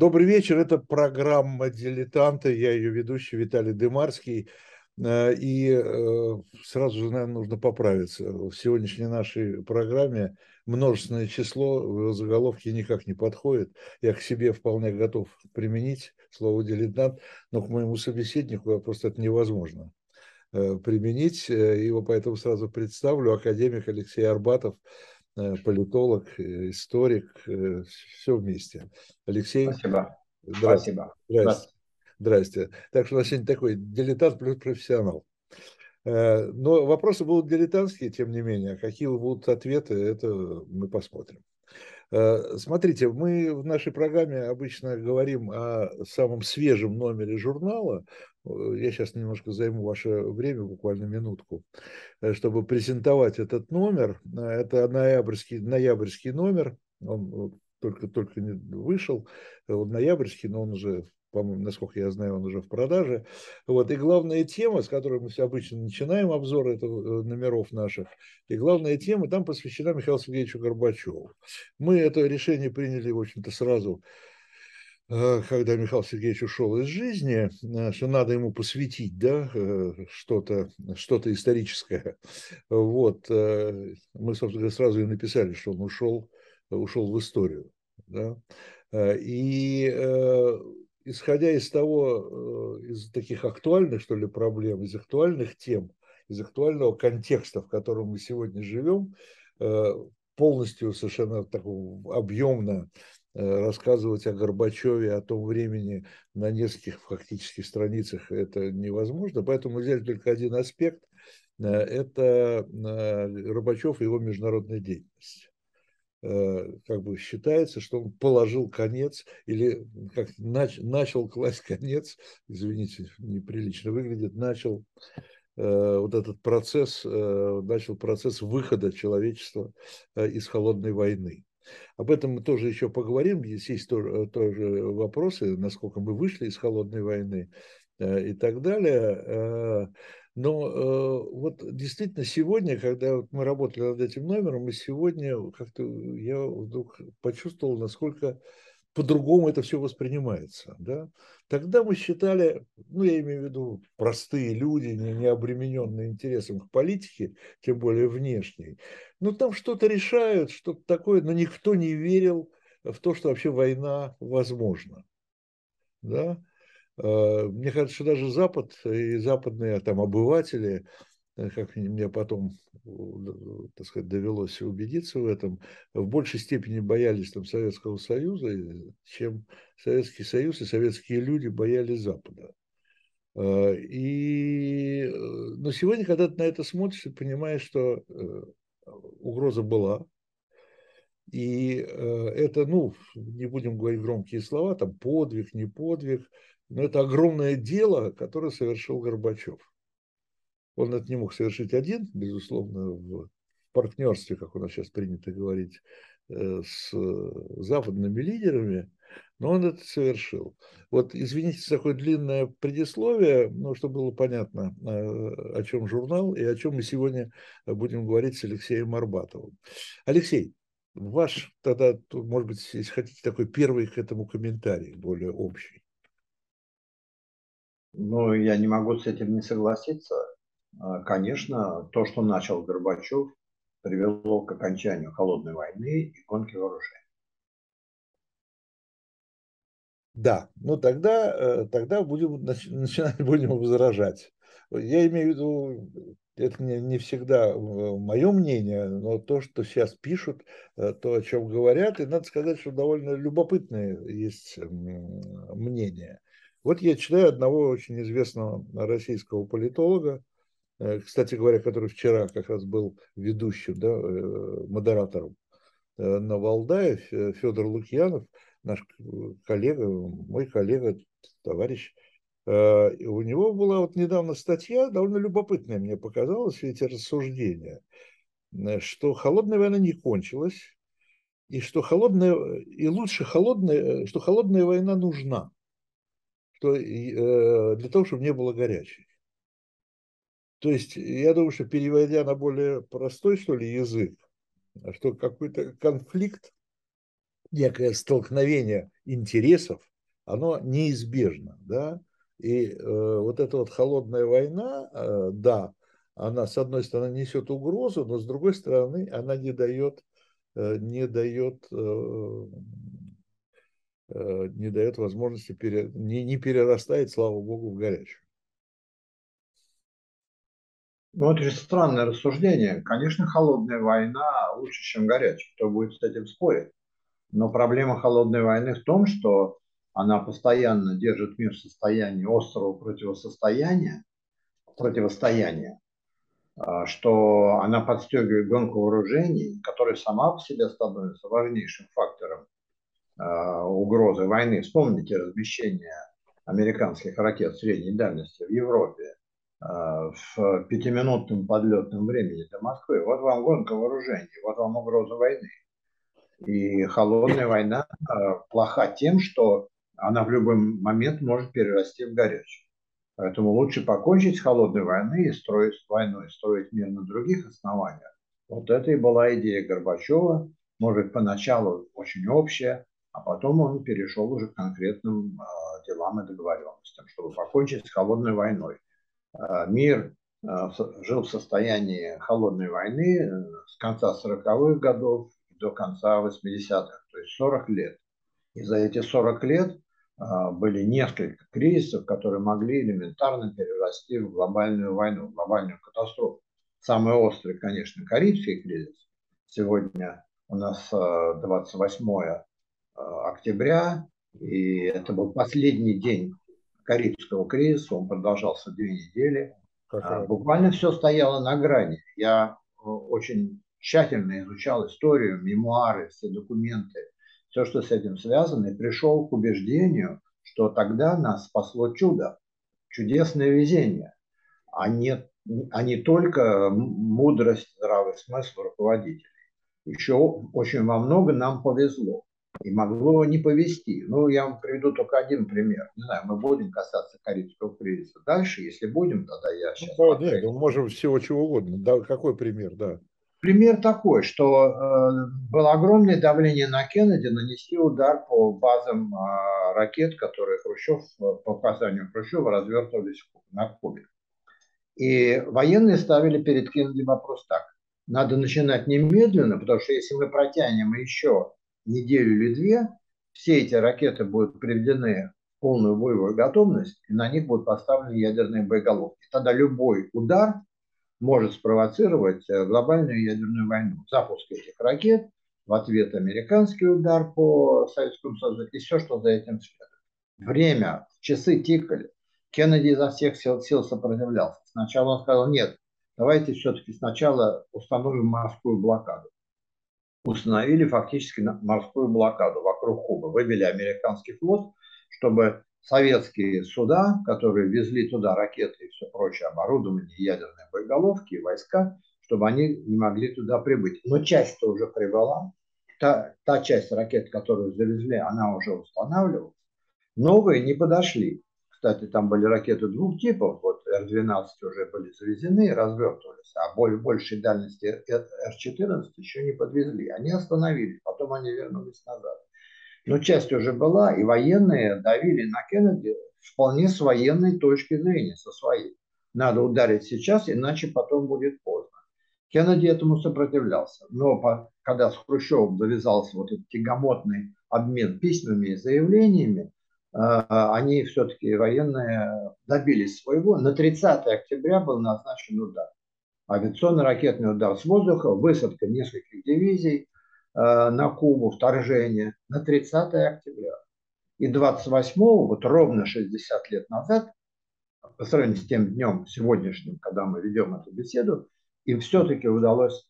Добрый вечер, это программа «Дилетанты», я ее ведущий Виталий Дымарский, и сразу же, наверное, нужно поправиться. В сегодняшней нашей программе множественное число в заголовке никак не подходит, я к себе вполне готов применить слово «дилетант», но к моему собеседнику просто это невозможно применить, его поэтому сразу представлю, академик Алексей Арбатов, политолог, историк, все вместе. Алексей. Спасибо. Спасибо. Здрасте. Так что у нас сегодня такой дилетант плюс профессионал. Но вопросы будут дилетантские, тем не менее. Какие будут ответы, это мы посмотрим. Смотрите, мы в нашей программе обычно говорим о самом свежем номере журнала. Я сейчас немножко займу ваше время, буквально минутку, чтобы презентовать этот номер. Это ноябрьский номер, он только не вышел, он ноябрьский, но он уже, по-моему, насколько я знаю, он уже в продаже. Вот. И главная тема, с которой мы обычно начинаем обзор номеров наших, и главная тема там посвящена Михаилу Сергеевичу Горбачеву. Мы это решение приняли, в общем-то, сразу, когда Михаил Сергеевич ушел из жизни, что надо ему посвятить, да, что-то историческое. Вот. Мы, собственно, сразу и написали, что он ушел в историю. Да? И исходя из того, из таких актуальных, что ли, проблем, из актуальных тем, из актуального контекста, в котором мы сегодня живем, полностью совершенно такого объемно рассказывать о Горбачеве, о том времени на нескольких фактически страницах это невозможно. Поэтому мы взяли только один аспект. Это Горбачев и его международная деятельность. Как бы считается, что он положил конец или как начал класть конец, извините, неприлично выглядит, начал вот этот процесс, начал процесс выхода человечества из холодной войны. Об этом мы тоже еще поговорим, здесь есть тоже вопросы, насколько мы вышли из холодной войны и так далее. Но вот действительно сегодня, когда мы работали над этим номером, и сегодня как-то я вдруг почувствовал, насколько по-другому это все воспринимается. Да? Тогда мы считали, ну я имею в виду простые люди, не обремененные интересом к политике, тем более внешней, но там что-то решают, что-то такое, но никто не верил в то, что вообще война возможна. Да? Мне кажется, что даже Запад и западные там обыватели, как мне потом, так сказать, довелось убедиться в этом, в большей степени боялись там Советского Союза, чем Советский Союз и советские люди боялись Запада. Но сегодня, когда ты на это смотришь, ты понимаешь, что угроза была. И это, ну, не будем говорить громкие слова, там подвиг, не подвиг, но это огромное дело, которое совершил Горбачев. Он это не мог совершить один, безусловно, в партнерстве, как у нас сейчас принято говорить, с западными лидерами, но он это совершил. Вот, извините за такое длинное предисловие, но чтобы было понятно, о чем журнал и о чем мы сегодня будем говорить с Алексеем Арбатовым. Алексей, ваш тогда, может быть, если хотите, такой первый к этому комментарий, более общий. Ну, я не могу с этим не согласиться. Конечно, то, что начал Горбачев, привело к окончанию холодной войны и гонки вооружений. Да, ну тогда будем начинать, будем возражать. Я имею в виду, это не всегда мое мнение, но то, что сейчас пишут, то, о чем говорят, и надо сказать, что довольно любопытное есть мнение. Вот я читаю одного очень известного российского политолога, кстати говоря, который вчера как раз был ведущим, да, модератором на Валдае, Федор Лукьянов, наш коллега, мой коллега, товарищ. У него была вот недавно статья, довольно любопытная мне показалась, эти рассуждения, что холодная война не кончилась, и что холодная война нужна. Для того, чтобы не было горячей. То есть, я думаю, что переводя на более простой, что ли, язык, что какой-то конфликт некое столкновение интересов, оно неизбежно, да, и вот эта вот холодная война, да, она с одной стороны несет угрозу, но с другой стороны она не дает возможности, не перерастает, слава богу, в горячую. Ну, это же странное рассуждение. Конечно, холодная война лучше, чем горячая. Кто будет с этим спорить? Но проблема холодной войны в том, что она постоянно держит мир в состоянии острого противостояния, что она подстегивает гонку вооружений, которая сама по себе становится важнейшим фактором угрозы войны. Вспомните размещение американских ракет средней дальности в Европе в пятиминутном подлетном времени до Москвы. Вот вам гонка вооружений, вот вам угроза войны. И холодная война плоха тем, что она в любой момент может перерасти в горячую. Поэтому лучше покончить с холодной войной и строить мир на других основаниях. Вот это и была идея Горбачева. Может, поначалу очень общая, а потом он перешел уже к конкретным делам и договоренностям, чтобы покончить с холодной войной. Мир жил в состоянии холодной войны с конца 40-х годов до конца 80-х, то есть 40 лет. И за эти 40 лет были несколько кризисов, которые могли элементарно перерасти в глобальную войну, в глобальную катастрофу. Самый острый, конечно, Карибский кризис. Сегодня у нас 28 октября, и это был последний день Карибского кризиса, он продолжался 2 недели. Буквально все стояло на грани. Я очень тщательно изучал историю, мемуары, все документы, все, что с этим связано, и пришел к убеждению, что тогда нас спасло чудо, чудесное везение, а не только мудрость, здравый смысл руководителей. Еще очень во много нам повезло. И могло не повезти. Ну, я вам приведу только один пример. Не знаю, мы будем касаться Карибского кризиса дальше. Если будем, тогда я сейчас... Ну, нет, мы можем всего чего угодно. Да, какой пример, да? Пример такой, что было огромное давление на Кеннеди нанести удар по базам ракет, которые Хрущев, по указанию Хрущева, развертывались на Кубе. И военные ставили перед Кеннеди вопрос так. Надо начинать немедленно, потому что если мы протянем еще неделю или 2, все эти ракеты будут приведены в полную боевую готовность, и на них будут поставлены ядерные боеголовки. Тогда любой удар может спровоцировать глобальную ядерную войну. Запуск этих ракет, в ответ американский удар по Советскому Союзу и все, что за этим следует. Время, часы тикали. Кеннеди изо всех сил сопротивлялся. Сначала он сказал: нет, давайте все-таки сначала установим морскую блокаду. Установили фактически морскую блокаду вокруг Кубы. Выбили американский флот, чтобы советские суда, которые везли туда ракеты и все прочее, оборудование, ядерные боеголовки и войска, чтобы они не могли туда прибыть. Но часть-то уже прибыла. Та часть ракет, которую завезли, она уже устанавливалась. Новые не подошли. Кстати, там были ракеты 2 типов. Вот Р-12 уже были завезены и развертывались, а большей дальности Р-14 еще не подвезли. Они остановились, потом они вернулись назад. Но часть уже была, и военные давили на Кеннеди вполне с военной точки зрения, со своей. Надо ударить сейчас, иначе потом будет поздно. Кеннеди этому сопротивлялся. Но когда с Хрущевым завязался вот этот тягомотный обмен письмами и заявлениями, они все-таки, военные, добились своего. На 30 октября был назначен удар. Авиационно-ракетный удар с воздуха, высадка нескольких дивизий на Кубу, вторжение на 30 октября. И 28-го, вот ровно 60 лет назад, по сравнению с тем днем сегодняшним, когда мы ведем эту беседу, им все-таки удалось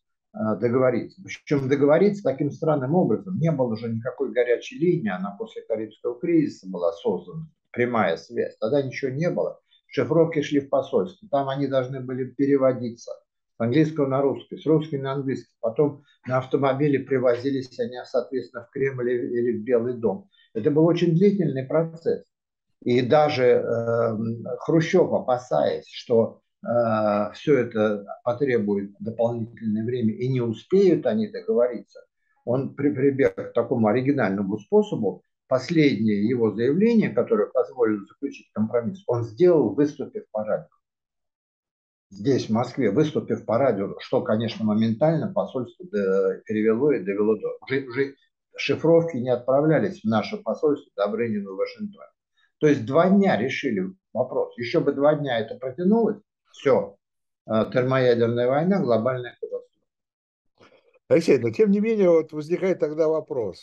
договориться. Причем договориться таким странным образом. Не было уже никакой горячей линии, она после Карибского кризиса была создана, прямая связь. Тогда ничего не было. Шифровки шли в посольство. Там они должны были переводиться с английского на русский, с русского на английский. Потом на автомобиле привозились они, соответственно, в Кремль или в Белый дом. Это был очень длительный процесс. И даже Хрущев, опасаясь, что все это потребует дополнительное время, и не успеют они договориться, он прибег к такому оригинальному способу. Последнее его заявление, которое позволило заключить компромисс, он сделал, выступив по радио. Здесь, в Москве, выступив по радио, что, конечно, моментально посольство перевело и довело до... Уже шифровки не отправлялись в наше посольство Добрынину в Вашингтоне. То есть 2 дня решили вопрос. Еще бы 2 дня это протянулось, все, термоядерная война, глобальная катастрофа. Алексей, но тем не менее вот возникает тогда вопрос.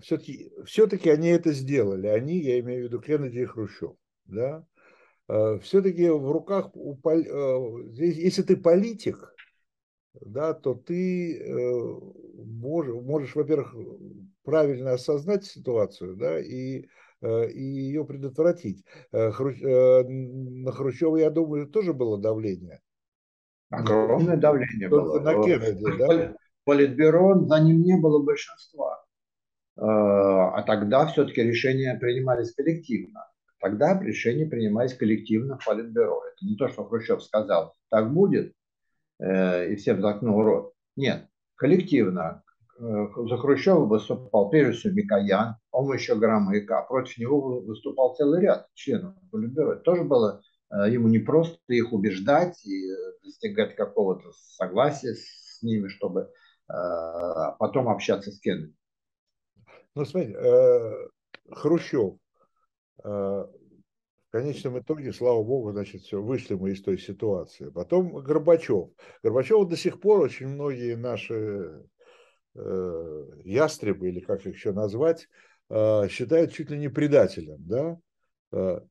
Все-таки они это сделали. Они, я имею в виду Кеннеди и Хрущев. Да? Все-таки в руках... Если ты политик, да, то ты можешь, во-первых, правильно осознать ситуацию, да, и ее предотвратить. На Хрущева, я думаю, тоже было давление. Огромное давление было. На Кеннеди, да? Политбюро, за ним не было большинства. А тогда все-таки решения принимались коллективно. Тогда решения принимались коллективно в Политбюро. Это не то, что Хрущев сказал, так будет, и всем заткнул рот. Нет, коллективно. За Хрущева выступал прежде всего Микоян, он еще Громыко. Против него выступал целый ряд членов Политбюро. Это тоже было ему непросто их убеждать и достигать какого-то согласия с ними, чтобы потом общаться с Кеннеди. Ну, смотри, Хрущев, в конечном итоге, слава богу, значит, все, вышли мы из той ситуации. Потом Горбачев. Горбачев до сих пор очень многие наши ястребы, или как их еще назвать, считают чуть ли не предателем, да?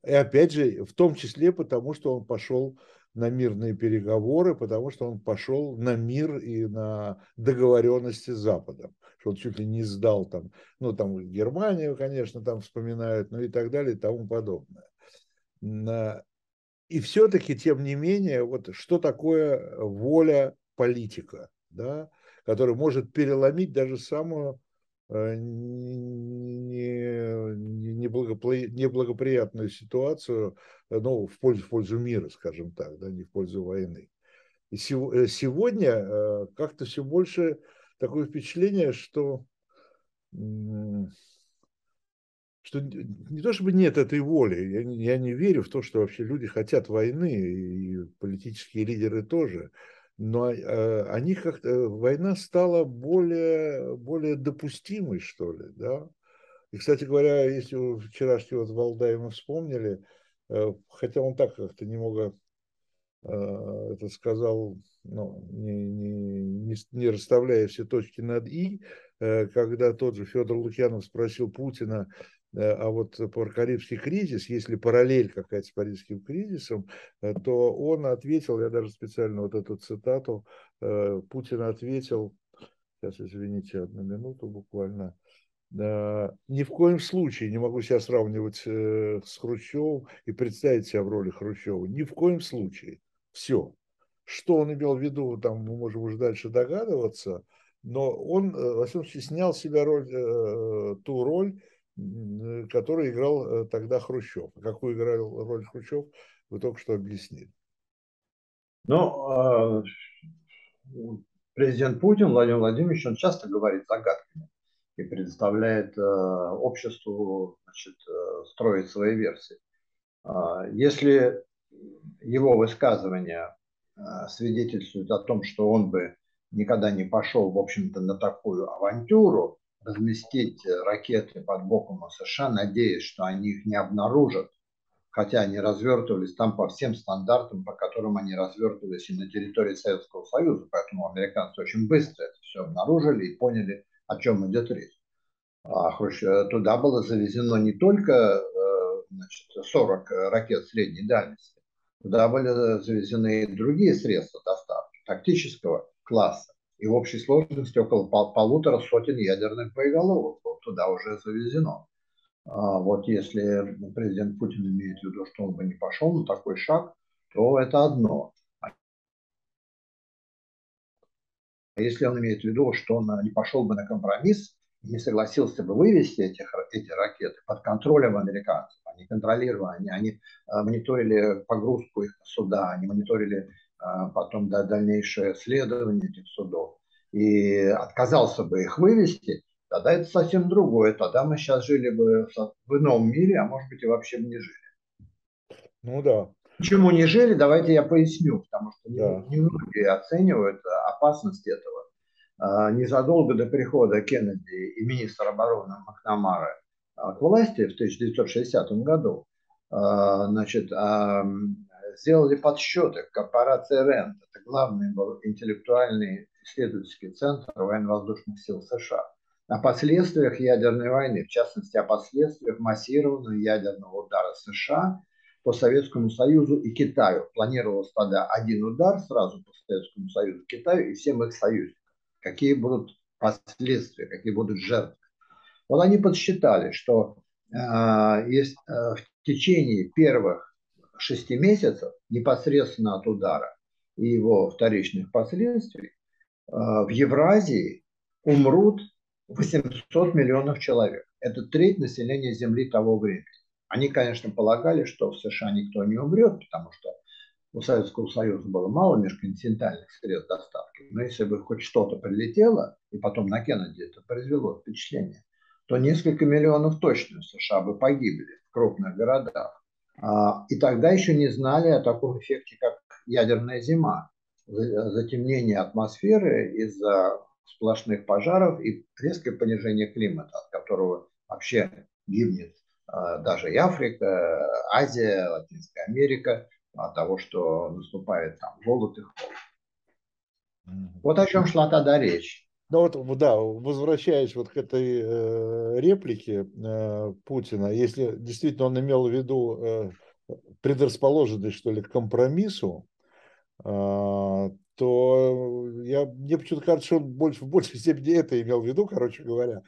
И опять же, в том числе потому, что он пошел на мирные переговоры, потому что он пошел на мир и на договоренности с Западом, что он чуть ли не сдал там, ну там Германию, конечно, там вспоминают, ну и так далее, и тому подобное. И все-таки, тем не менее, вот что такое воля политика, да, который может переломить даже самую неблагоприятную ситуацию, ну, в пользу мира, скажем так, да, не в пользу войны. И сегодня как-то все больше такое впечатление, что не то чтобы нет этой воли, я не верю в то, что вообще люди хотят войны, и политические лидеры тоже, но они как-то, война стала более допустимой, что ли, да? И, кстати говоря, если вы вчерашний вот Валдай мы вспомнили, хотя он так как-то немного это сказал, ну, не расставляя все точки над «и», когда тот же Федор Лукьянов спросил Путина, а вот про Карибский кризис, если параллель какая-то с Парижским кризисом, то он ответил, я даже специально вот эту цитату, Путин ответил, сейчас, извините, 1 минуту буквально, ни в коем случае не могу себя сравнивать с Хрущевым и представить себя в роли Хрущева, ни в коем случае, все. Что он имел в виду, там мы можем уже дальше догадываться, но он, во всяком случае, снял себя ту роль, который играл тогда Хрущев. Какую играл роль Хрущев, вы только что объяснили. Ну, президент Путин, Владимир Владимирович, он часто говорит загадками и предоставляет обществу, значит, строить свои версии. Если его высказывания свидетельствуют о том, что он бы никогда не пошел, в общем-то, на такую авантюру, разместить ракеты под боком у США, надеясь, что они их не обнаружат, хотя они развертывались там по всем стандартам, по которым они развертывались и на территории Советского Союза, поэтому американцы очень быстро это все обнаружили и поняли, о чем идет речь. Туда было завезено не только, значит, 40 ракет средней дальности, туда были завезены и другие средства доставки тактического класса. И в общей сложности около 1,5 сотен ядерных боеголовок туда уже завезено. Вот если президент Путин имеет в виду, что он бы не пошел на такой шаг, то это одно. А если он имеет в виду, что он не пошел бы на компромисс, не согласился бы вывести эти ракеты под контролем американцев, они контролировали, они мониторили погрузку их суда, они мониторили потом дальнейшее следование этих судов. и отказался бы их вывести, тогда это совсем другое. Тогда мы сейчас жили бы в ином мире, а может быть и вообще бы не жили. Ну да. Почему не жили, давайте я поясню, потому что немногие оценивают опасность этого. Незадолго до прихода Кеннеди и министра обороны Макнамары к власти в 1960 году, значит, сделали подсчеты. Корпорация Ренд, это главный был интеллектуальный исследовательский центр военно-воздушных сил США, о последствиях ядерной войны, в частности, о последствиях массированного ядерного удара США по Советскому Союзу и Китаю. Планировался тогда один удар сразу по Советскому Союзу, Китаю и всем их союзникам. Какие будут последствия, какие будут жертвы. Вот они подсчитали, что в течение первых 6 месяцев непосредственно от удара и его вторичных последствий в Евразии умрут 800 миллионов человек. Это треть населения Земли того времени. Они, конечно, полагали, что в США никто не умрет, потому что у Советского Союза было мало межконтинентальных средств доставки. Но если бы хоть что-то прилетело, и потом на Кеннеди это произвело впечатление, то несколько миллионов точно в США бы погибли в крупных городах. И тогда еще не знали о таком эффекте, как ядерная зима. Затемнение атмосферы из-за сплошных пожаров и резкое понижение климата, от которого вообще гибнет даже и Африка, Азия, Латинская Америка, от того, что наступает там голод и холод. Вот о чем шла тогда речь. Ну вот, да, возвращаясь вот к этой реплике Путина, если действительно он имел в виду предрасположенность, что ли, к компромиссу, то мне почему-то кажется, что он в большей степени это имел в виду, короче говоря,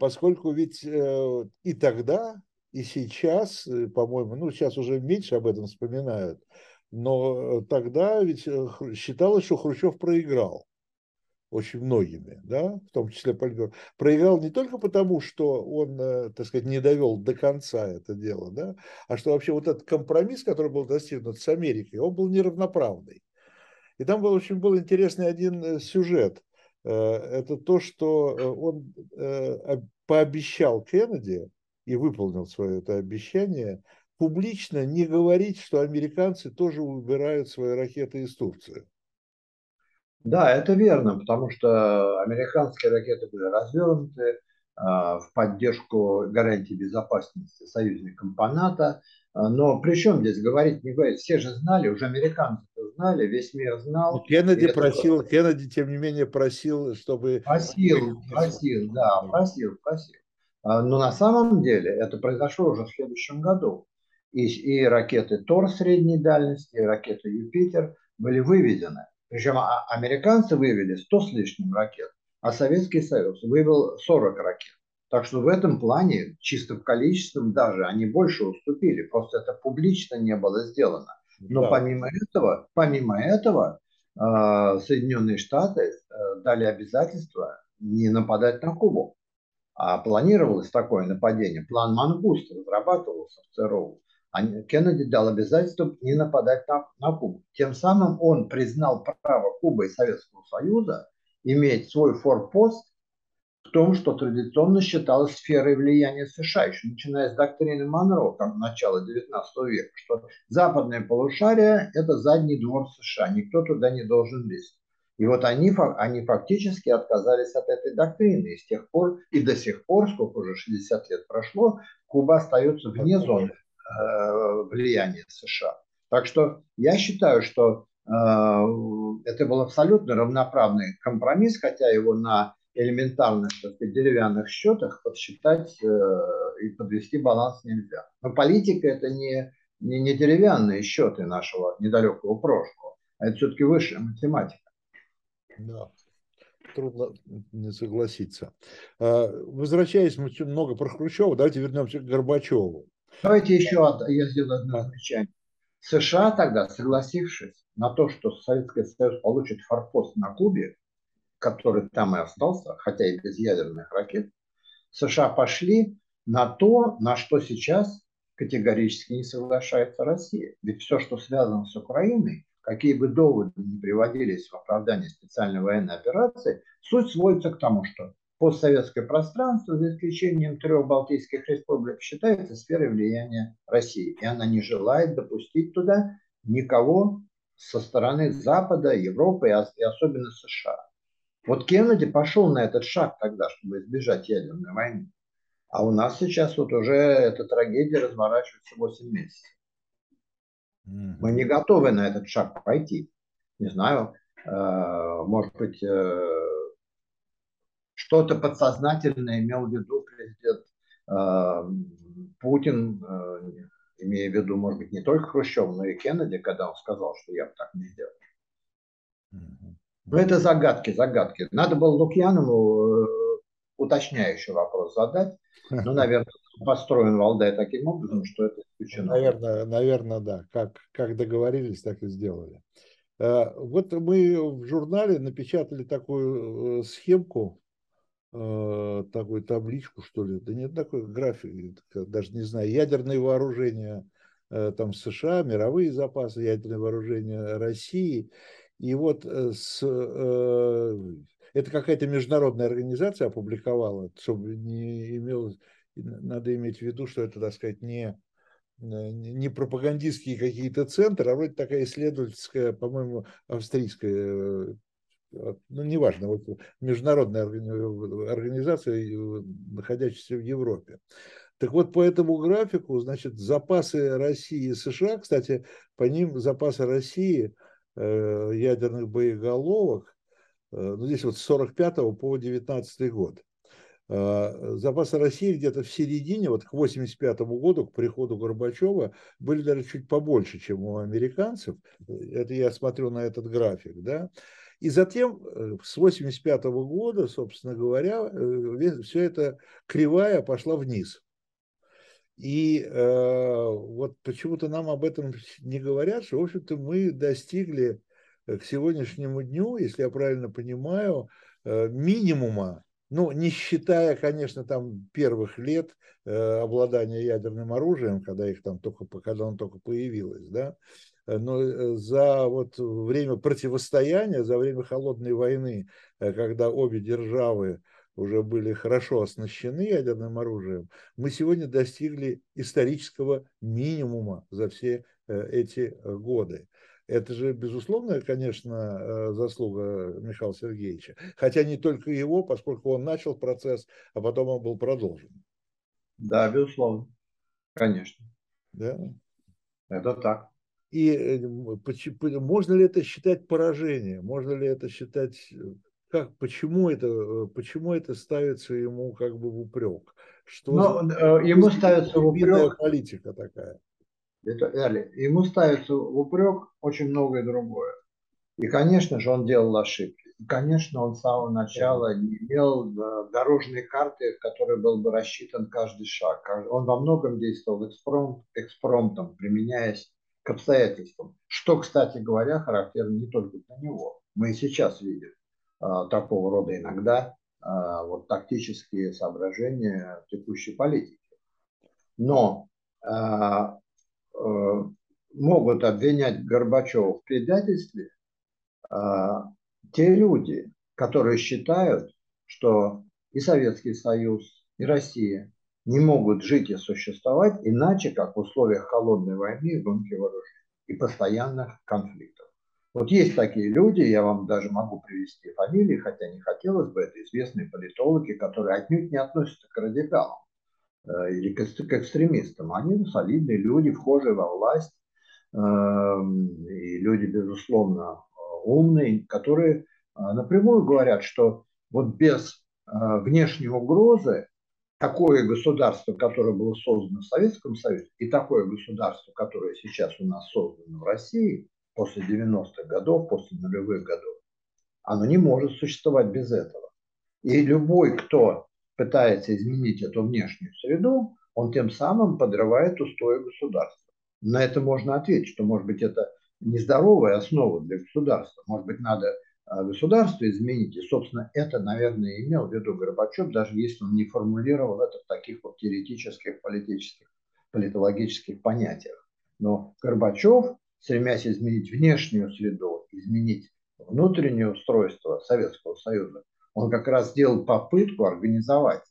поскольку ведь и тогда, и сейчас, по-моему, ну сейчас уже меньше об этом вспоминают, но тогда ведь считалось, что Хрущев проиграл очень многими, да, в том числе Политбюро. Проиграл не только потому, что он, так сказать, не довел до конца это дело, да, а что вообще вот этот компромисс, который был достигнут с Америкой, он был неравноправный. И там, в общем, был интересный один сюжет. Это то, что он пообещал Кеннеди и выполнил свое это обещание публично не говорить, что американцы тоже убирают свои ракеты из Турции. Да, это верно, потому что американские ракеты были развернуты в поддержку гарантии безопасности союзникам по НАТО. Но при чем здесь говорить, не говорить, все же знали, уже американцы знали, весь мир знал. Но Кеннеди просил, это... Кеннеди, тем не менее, просил, чтобы... Просил. Но на самом деле это произошло уже в следующем году. И ракеты Тор средней дальности, и ракеты Юпитер были выведены. Причем американцы вывели 100 с лишним ракет, а Советский Союз вывел 40 ракет. Так что в этом плане, чисто количеством даже, они больше уступили. Просто это публично не было сделано. Но да. помимо этого Соединенные Штаты дали обязательство не нападать на Кубу. А планировалось такое нападение. План Мангуст разрабатывался в ЦРУ. Кеннеди дал обязательство не нападать на Кубу. Тем самым он признал право Кубы и Советского Союза иметь свой форпост в том, что традиционно считалось сферой влияния США, еще начиная с доктрины Монро, там, начала 19 века, что западное полушарие – это задний двор США, никто туда не должен лезть. И вот они фактически отказались от этой доктрины. И с тех пор, и до сих пор, сколько уже 60 лет прошло, Куба остается вне зоны влияния США. Так что я считаю, что это был абсолютно равноправный компромисс, хотя его на элементарных, так сказать, деревянных счетах подсчитать и подвести баланс нельзя. Но политика – это не деревянные счеты нашего недалекого прошлого, а это все-таки высшая математика. Да. Трудно не согласиться. Возвращаясь, мы много про Хрущева, давайте вернемся к Горбачеву. Давайте еще я сделаю одно замечание. США тогда, согласившись на то, что Советский Союз получит форпост на Кубе, который там и остался, хотя и без ядерных ракет, США пошли на то, на что сейчас категорически не соглашается Россия. Ведь все, что связано с Украиной, какие бы доводы ни приводились в оправдании специальной военной операции, суть сводится к тому, что постсоветское пространство, за исключением 3 Балтийских республик, считается сферой влияния России. И она не желает допустить туда никого со стороны Запада, Европы и особенно США. Вот Кеннеди пошел на этот шаг тогда, чтобы избежать ядерной войны. А у нас сейчас вот уже эта трагедия разворачивается 8 месяцев. Мы не готовы на этот шаг пойти. Не знаю, может быть, что-то подсознательное имел в виду президент Путин, имея в виду, может быть, не только Хрущев, но и Кеннеди, когда он сказал, что я бы так не сделал. Но это загадки. Надо было Лукьянову уточняющий вопрос задать. Ну, наверное, построен Валдай таким образом, что это исключено. Наверное, да. Как договорились, так и сделали. Вот мы в журнале напечатали такую схемку, такую табличку, что ли. Да нет, такой график, даже не знаю. Ядерные вооружения там США, мировые запасы, ядерные вооружения России. И вот это какая-то международная организация опубликовала, чтобы не имелось, надо иметь в виду, что это, так сказать, не пропагандистские какие-то центры, а вроде такая исследовательская, по-моему, австрийская, ну, неважно, вот, международная организация, находящаяся в Европе. Так вот, по этому графику, значит, запасы России и США, кстати, по ним запасы России ядерных боеголовок, ну, здесь вот с 45 по 19 год. Запасы России где-то в середине, вот к 85 году, к приходу Горбачева, были даже чуть побольше, чем у американцев. Это я смотрю на этот график, да. И затем с 85 года, собственно говоря, все это кривая пошла вниз. И вот почему-то нам об этом не говорят, что, в общем-то, мы достигли к сегодняшнему дню, если я правильно понимаю, минимума, ну, не считая, конечно, там первых лет обладания ядерным оружием, когда их там когда оно только появилось, да, но за вот время противостояния, за время Холодной войны, когда обе державы уже были хорошо оснащены ядерным оружием, мы сегодня достигли исторического минимума за все эти годы. Это же, безусловно, конечно, заслуга Михаила Сергеевича. Хотя не только его, поскольку он начал процесс, а потом он был продолжен. Да, безусловно. Конечно. Да? Это так. И можно ли это считать поражением? Можно ли это считать... Почему это ставится ему как бы в упрек? Ему ставится в упрек политика такая. Ему ставится в упрек очень многое другое. И, конечно же, он делал ошибки. И, конечно, он с самого начала не имел дорожной карты, в которой был бы рассчитан каждый шаг. Он во многом действовал экспромтом, применяясь к обстоятельствам. Что, кстати говоря, характерно не только для него. Мы и сейчас видим такого рода иногда вот тактические соображения текущей политики. Но могут обвинять Горбачева в предательстве те люди, которые считают, что и Советский Союз, и Россия не могут жить и существовать иначе, как в условиях холодной войны, гонки вооружений и постоянных конфликтов. Вот есть такие люди, я вам даже могу привести фамилии, хотя не хотелось бы, это известные политологи, которые отнюдь не относятся к радикалам или к экстремистам. Они солидные люди, вхожие во власть, и люди, безусловно, умные, которые напрямую говорят, что вот без внешней угрозы такое государство, которое было создано в Советском Союзе, и такое государство, которое сейчас у нас создано в России, после 90-х годов, после нулевых годов, оно не может существовать без этого. И любой, кто пытается изменить эту внешнюю среду, он тем самым подрывает устои государства. На это можно ответить, что, может быть, это нездоровая основа для государства. Может быть, надо государство изменить. И, собственно, это, наверное, имел в виду Горбачев, даже если он не формулировал это в таких вот теоретических, политологических понятиях. Но Горбачев стремясь изменить внешнюю среду, изменить внутреннее устройство Советского Союза, он как раз сделал попытку организовать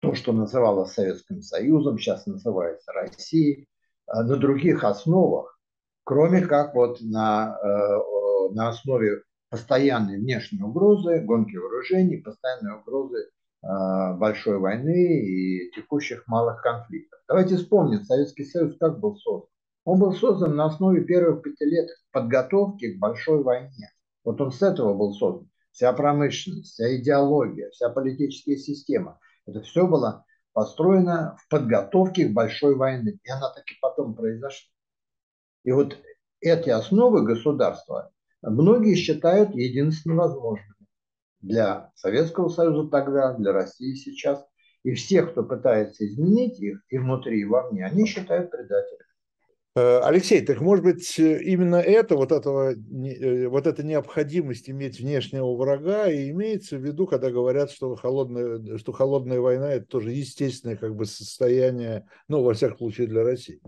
то, что называлось Советским Союзом, сейчас называется Россией, на других основах, кроме как вот на основе постоянной внешней угрозы, гонки вооружений, постоянной угрозы большой войны и текущих малых конфликтов. Давайте вспомним, Советский Союз как был создан. Он был создан на основе первых 5 лет подготовки к большой войне. Вот он с этого был создан. Вся промышленность, вся идеология, вся политическая система. Это все было построено в подготовке к большой войне. И она таки потом произошла. И вот эти основы государства многие считают единственно возможными для Советского Союза тогда, для России сейчас. И все, кто пытается изменить их и внутри, и вовне, они считают предателями. Алексей, так может быть именно это, вот эта необходимость иметь внешнего врага и имеется в виду, когда говорят, что холодная война – это тоже естественное как бы состояние, ну, во всяком случае, для России?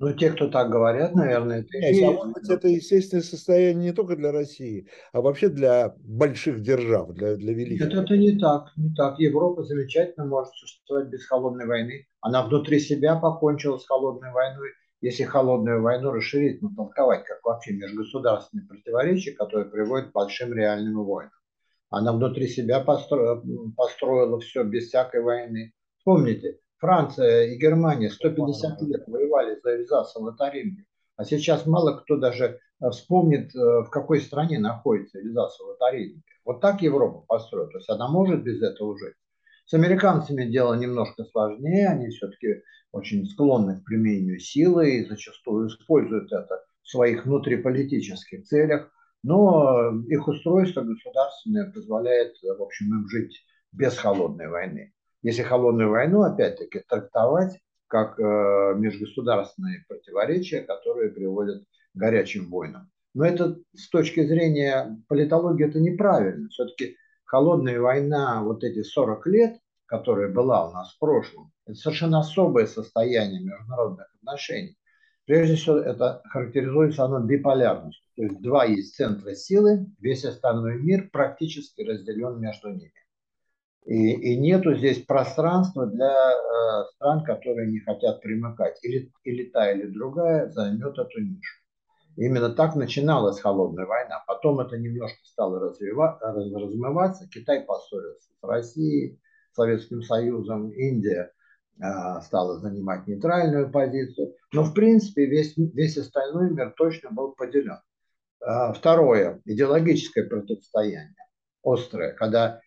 Ну, те, кто так говорят, наверное, это и есть. А может быть, это естественное состояние не только для России, а вообще для больших держав, для великих. Нет, это не так, не так. Европа замечательно может существовать без холодной войны. Она внутри себя покончила с холодной войной. Если холодную войну расширить, ну, толковать, как вообще межгосударственные противоречия, которые приводят к большим реальным войнам. Она внутри себя построила все без всякой войны. Вспомните. Франция и Германия 150 лет воевали за Эльзас и Лотарингию. А сейчас мало кто даже вспомнит, в какой стране находится Эльзас и Лотарингия. Вот так Европа построила. То есть она может без этого жить. С американцами дело немножко сложнее. Они все-таки очень склонны к применению силы и зачастую используют это в своих внутриполитических целях. Но их устройство государственное позволяет, в общем, им жить без холодной войны. Если холодную войну, опять-таки, трактовать как межгосударственные противоречия, которые приводят к горячим войнам. Но это с точки зрения политологии это неправильно. Все-таки холодная война, вот эти 40 лет, которая была у нас в прошлом, это совершенно особое состояние международных отношений. Прежде всего, это характеризуется оно биполярностью. То есть два есть центра силы, весь остальной мир практически разделен между ними. И нету здесь пространства для стран, которые не хотят примыкать. Или та, или другая займет эту нишу. Именно так начиналась холодная война. Потом это немножко стало размываться. Китай поссорился с Россией, Советским Союзом. Индия стала занимать нейтральную позицию. Но, в принципе, весь остальной мир точно был поделен. Второе. Идеологическое противостояние. Острое. Когда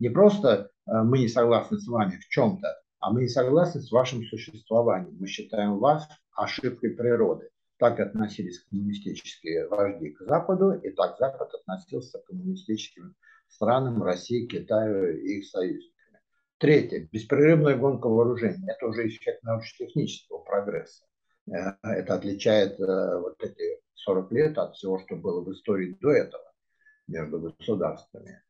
не просто мы не согласны с вами в чем-то, а мы не согласны с вашим существованием. Мы считаем вас ошибкой природы. Так относились коммунистические вожди к Западу, и так Запад относился к коммунистическим странам, России, Китаю и их союзниками. Третье. Беспрерывная гонка вооружений. Это уже эффект научно-технического прогресса. Это отличает вот эти 40 лет от всего, что было в истории до этого между государствами.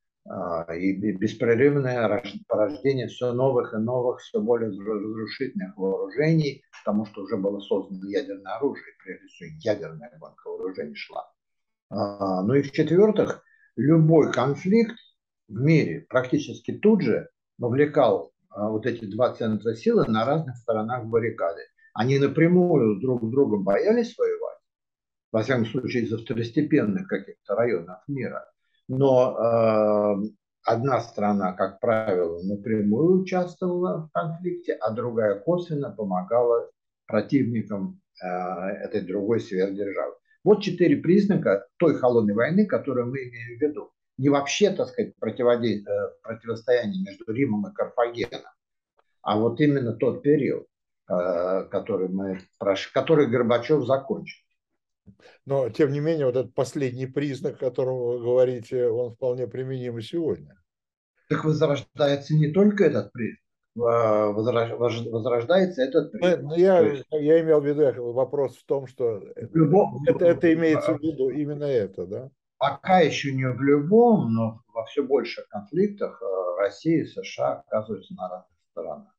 И беспрерывное порождение все новых и новых, все более разрушительных вооружений, потому что уже было создано ядерное оружие, прежде всего ядерная гонка вооружений шла. Ну и в-четвертых, любой конфликт в мире практически тут же вовлекал вот эти два центра силы на разных сторонах баррикады. Они напрямую друг с другом боялись воевать, во всяком случае из-за второстепенных каких-то районов мира. Но одна страна, как правило, напрямую участвовала в конфликте, а другая косвенно помогала противникам этой другой сверхдержавы. Вот 4 признака той холодной войны, которую мы имеем в виду. Не вообще, так сказать, противостояние между Римом и Карфагеном, а вот именно тот период, который Горбачев закончил. Но, тем не менее, вот этот последний признак, о котором вы говорите, он вполне применим и сегодня. Так возрождается не только этот признак, возрождается этот признак. Но я имел в виду вопрос в том, что это имеется в виду именно это, да? Пока еще не в любом, но во все больших конфликтах Россия и США оказываются на разных сторонах.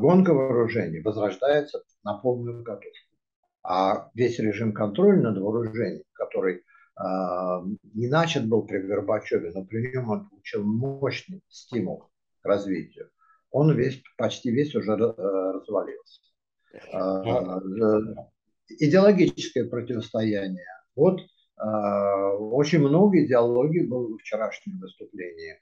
Гонка вооружений возрождается на полную катушку. А весь режим контроля над вооружением, который не начат был при Горбачеве, но при нем он получил мощный стимул к развитию, он весь, почти весь уже развалился. Идеологическое противостояние. Вот очень много идеологии было в вчерашнем выступлении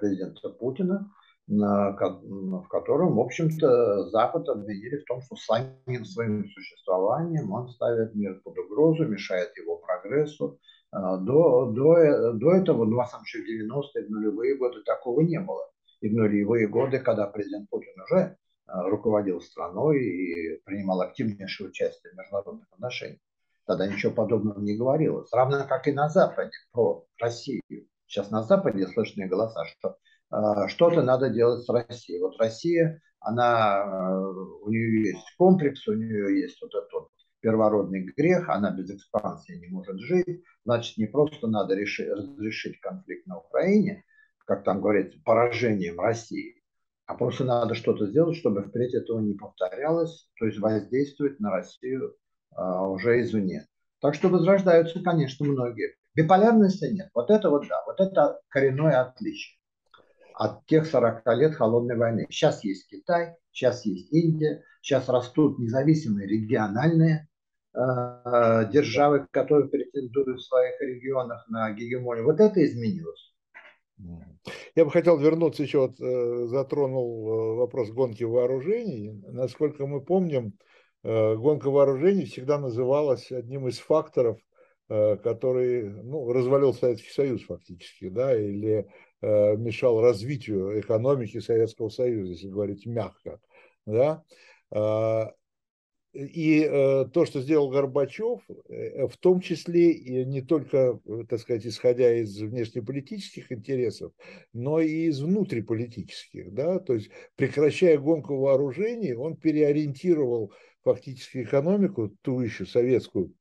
президента Путина, в котором, в общем-то, Запад обвинили в том, что самим своим существованием он ставит мир под угрозу, мешает его прогрессу. До этого, в 90-е, в нулевые годы такого не было. И в нулевые годы, когда президент Путин уже руководил страной и принимал активнейшее участие в международных отношениях, тогда ничего подобного не говорилось. Равно как и на Западе, про Россию. Сейчас на Западе слышны голоса, что что-то надо делать с Россией. Вот Россия, она, у нее есть комплекс, у нее есть вот этот первородный грех, она без экспансии не может жить. Значит, не просто надо разрешить конфликт на Украине, как там говорится, поражением России, а просто надо что-то сделать, чтобы впредь этого не повторялось, то есть воздействовать на Россию уже извне. Так что возрождаются, конечно, многие. Биполярности нет. Вот это вот да, вот это коренное отличие от тех 40 лет холодной войны. Сейчас есть Китай, сейчас есть Индия, сейчас растут независимые региональные державы, которые претендуют в своих регионах на гегемонию. Вот это изменилось. Я бы хотел вернуться еще, затронул вопрос гонки вооружений. Насколько мы помним, гонка вооружений всегда называлась одним из факторов, который развалил Советский Союз фактически, да, или мешал развитию экономики Советского Союза, если говорить мягко. Да? И то, что сделал Горбачев, в том числе и не только, так сказать, исходя из внешнеполитических интересов, но и из внутриполитических. Да? То есть, прекращая гонку вооружений, он переориентировал фактически экономику, ту еще советскую,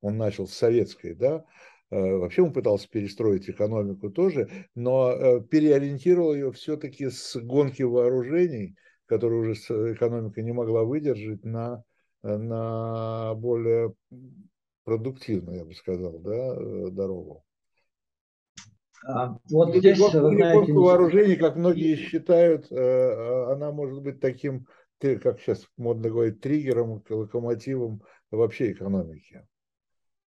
он начал с советской, да, вообще он пытался перестроить экономику тоже, но переориентировал ее все-таки с гонки вооружений, которую уже экономика не могла выдержать, на более продуктивную, я бы сказал, да, дорогу. Вот здесь, гонка вооружений, как многие считают, она может быть таким, как сейчас модно говорить, триггером, локомотивом вообще экономики.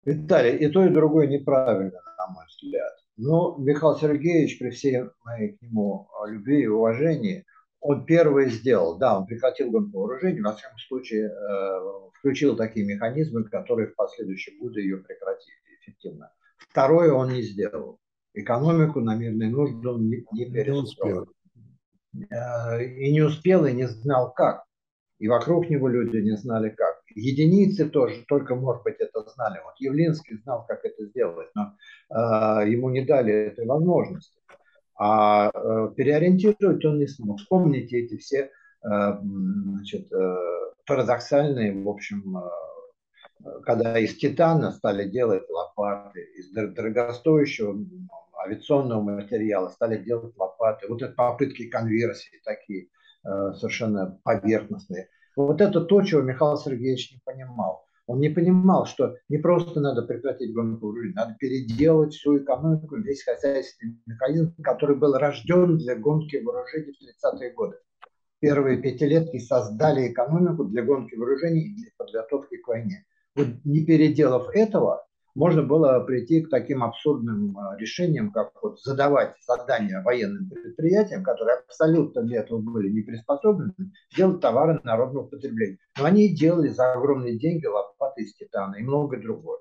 Виталий, и то, и другое неправильно, на мой взгляд. Но Михаил Сергеевич, при всей моей к нему любви и уважении, он первый сделал. Да, он прекратил гонку вооружений, во всяком случае, включил такие механизмы, которые в последующие годы ее прекратили эффективно. Второе он не сделал. Экономику на мирные нужды он не перестроил. И не успел, и не знал как. И вокруг него люди не знали как. Единицы тоже, только, может быть, это знали. Вот Явлинский знал, как это сделать, но ему не дали этой возможности. А переориентировать он не смог. Вспомните эти все парадоксальные, в общем, когда из титана стали делать лопаты, из дорогостоящего авиационного материала стали делать лопаты. Вот это попытки конверсии такие совершенно поверхностные. Вот это то, чего Михаил Сергеевич не понимал. Он не понимал, что не просто надо прекратить гонку вооружений, надо переделать всю экономику, весь хозяйственный механизм, который был рожден для гонки вооружений в 30-е годы. Первые пятилетки создали экономику для гонки вооружений и для подготовки к войне. Вот не переделав этого, можно было прийти к таким абсурдным решениям, как вот задавать задания военным предприятиям, которые абсолютно для этого были не приспособлены, делать товары народного потребления. Но они и делали за огромные деньги лопаты из титана и многое другое.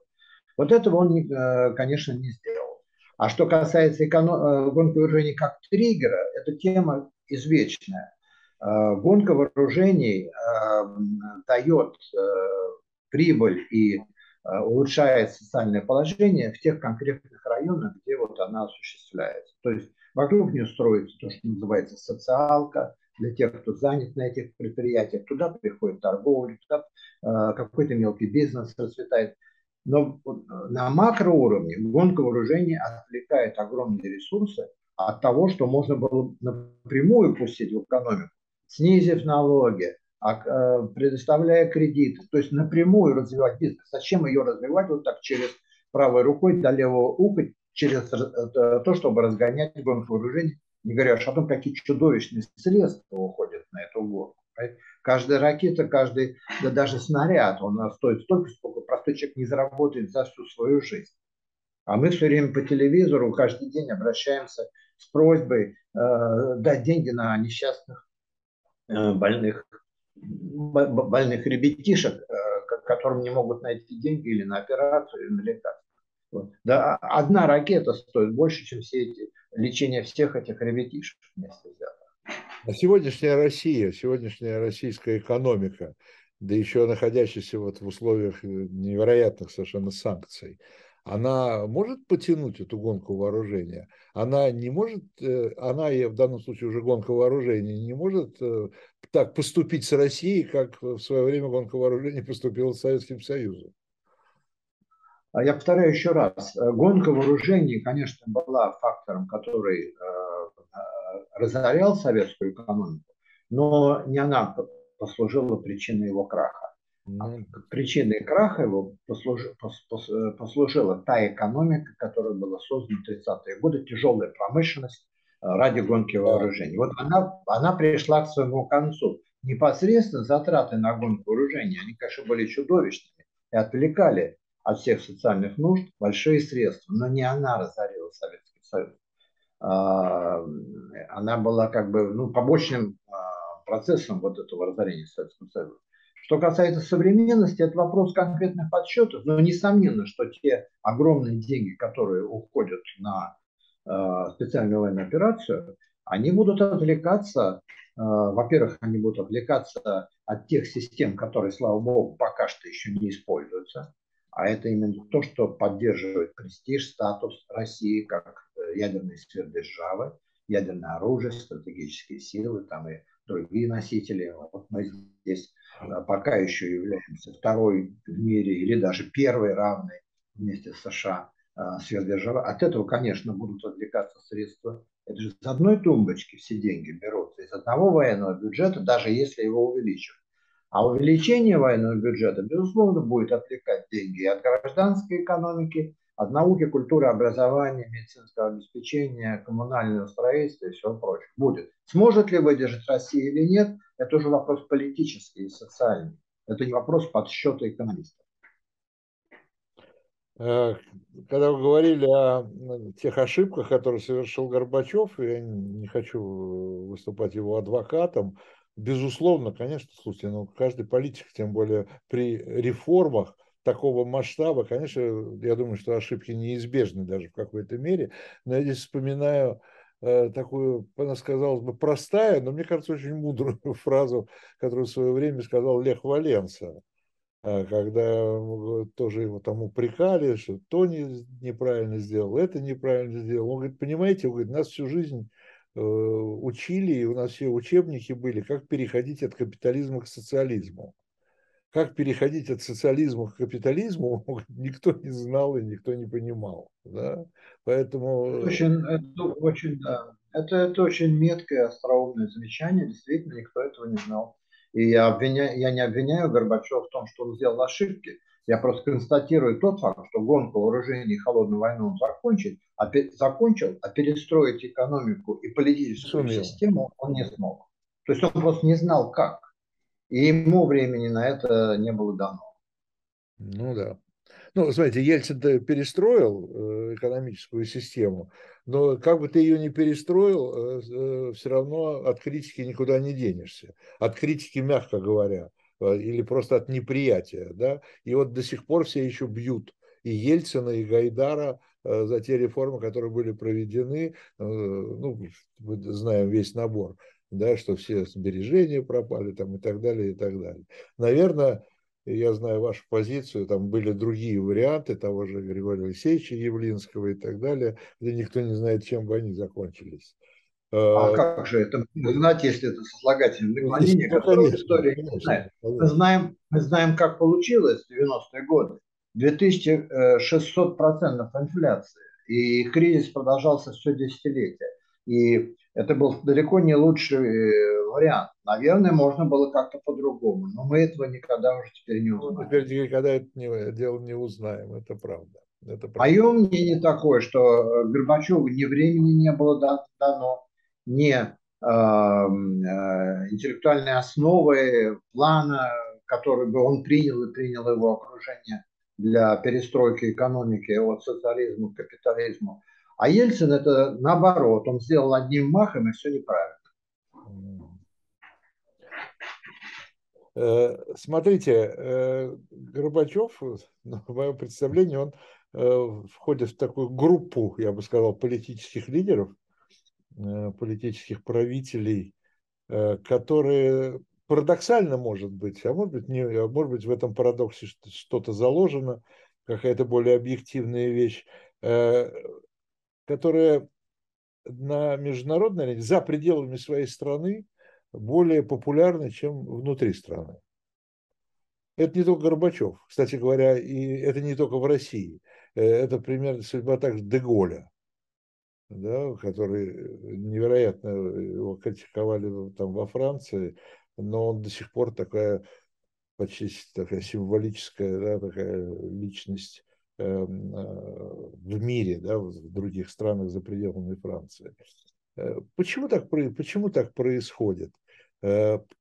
Вот этого он, конечно, не сделал. А что касается гонки вооружений как триггера, это тема извечная. Гонка вооружений дает прибыль и улучшает социальное положение в тех конкретных районах, где вот она осуществляется. То есть вокруг нее строится то, что называется социалка для тех, кто занят на этих предприятиях. Туда приходит торговля, туда какой-то мелкий бизнес расцветает. Но на макроуровне гонка вооружений отвлекает огромные ресурсы от того, что можно было напрямую пустить в экономику, снизив налоги, предоставляя кредит, то есть напрямую развивать бизнес. Зачем ее развивать вот так через правой рукой до левого уха, через то, чтобы разгонять гонку вооружений, не говоря уж о том, какие чудовищные средства уходят на эту гонку. Каждая ракета, каждый, да даже снаряд, он стоит столько, сколько простой человек не заработает за всю свою жизнь. А мы все время по телевизору каждый день обращаемся с просьбой дать деньги на несчастных больных ребятишек, которым не могут найти деньги или на операцию, или на лекарства. Вот. Да, одна ракета стоит больше, чем все эти, лечение всех этих ребятишек вместе взятых. А сегодняшняя Россия, сегодняшняя российская экономика, да еще находящаяся вот в условиях невероятных совершенно санкций, она может потянуть эту гонку вооружения? Она не может, она и в данном случае уже гонка вооружения не может так поступить с Россией, как в свое время гонка вооружения поступила с Советским Союзом. Я повторяю еще раз, гонка вооружений, конечно, была фактором, который разорял советскую экономику, но не она послужила причиной его краха. Причиной краха его послужила та экономика, которая была создана в 30-е годы, тяжелая промышленность ради гонки вооружений. Вот она пришла к своему концу. Непосредственно затраты на гонку вооружений, они, конечно, были чудовищными и отвлекали от всех социальных нужд большие средства. Но не она разорила Советский Союз. Она была как бы побочным процессом вот этого разорения Советского Союза. Что касается современности, это вопрос конкретных подсчетов, но несомненно, что те огромные деньги, которые уходят на специальную военную операцию, они будут отвлекаться, во-первых, они будут отвлекаться от тех систем, которые, слава богу, пока что еще не используются, а это именно то, что поддерживает престиж, статус России как ядерной сверхдержавы, ядерное оружие, стратегические силы там и другие носители. Вот мы здесь пока еще являемся второй в мире или даже первой равной вместе с США сверхдержавой. От этого, конечно, будут отвлекаться средства. Это же с одной тумбочки все деньги берутся, из одного военного бюджета, даже если его увеличивают. А увеличение военного бюджета, безусловно, будет отвлекать деньги от гражданской экономики, от науки, культуры, образования, медицинского обеспечения, коммунального строительства и всего прочего. Будет. Сможет ли выдержать Россия или нет, это уже вопрос политический и социальный. Это не вопрос подсчета экономистов. Когда вы говорили о тех ошибках, которые совершил Горбачев, я не хочу выступать его адвокатом, безусловно, конечно, слушайте, но каждый политик, тем более при реформах такого масштаба, конечно, я думаю, что ошибки неизбежны даже в какой-то мере. Но я здесь вспоминаю такую, она, казалось бы, простая, но мне кажется, очень мудрую фразу, которую в свое время сказал Лех Валенса, когда тоже его там упрекали, что то неправильно сделал, это неправильно сделал. Он говорит, понимаете, он говорит, нас всю жизнь учили, и у нас все учебники были, как переходить от капитализма к социализму. Как переходить от социализма к капитализму, никто не знал и никто не понимал. Да? Поэтому... Это очень меткое, остроумное замечание. Действительно, никто этого не знал. И я не обвиняю Горбачева в том, что он сделал ошибки. Я просто констатирую тот факт, что гонку вооружений и холодную войну он закончил, а перестроить экономику и политическую систему он не смог. То есть он просто не знал, как. И ему времени на это не было дано. Ну да. Ну, смотрите, Ельцин-то перестроил экономическую систему, но как бы ты ее ни перестроил, все равно от критики никуда не денешься. От критики, мягко говоря, или просто от неприятия. Да? И вот до сих пор все еще бьют и Ельцина, и Гайдара за те реформы, которые были проведены. Ну, мы знаем весь набор. Да, что все сбережения пропали там, и так далее, и так далее. Наверное, я знаю вашу позицию, там были другие варианты того же Григория Алексеевича Явлинского и так далее, где никто не знает, чем бы они закончились. А как же это знать, если это сослагательное наклонение, которое история не знает? Мы знаем, как получилось в 90-е годы. 2600% инфляции, и кризис продолжался все десятилетие. И это был далеко не лучший вариант. Наверное, можно было как-то по-другому. Но мы этого никогда уже теперь не узнаем. Теперь никогда это дело не узнаем. Это правда. Мое мнение такое, что Горбачеву ни времени не было дано, ни интеллектуальной основы, плана, который бы он принял и принял его окружение для перестройки экономики от социализма к капитализму. А Ельцин это наоборот, он сделал одним махом и все неправильно. Смотрите, Горбачев, в моем представлении, он входит в такую группу, я бы сказал, политических лидеров, политических правителей, которые парадоксально, может быть, а может быть, не, может быть в этом парадоксе что-то заложено, какая-то более объективная вещь, которые на международной арене, за пределами своей страны, более популярны, чем внутри страны. Это не только Горбачев, кстати говоря, и это не только в России. Это примерно судьба также Де Голля, да, который невероятно его критиковали там во Франции, но он до сих пор такая почти такая символическая, да, такая личность в мире, да, в других странах за пределами Франции. Почему так происходит?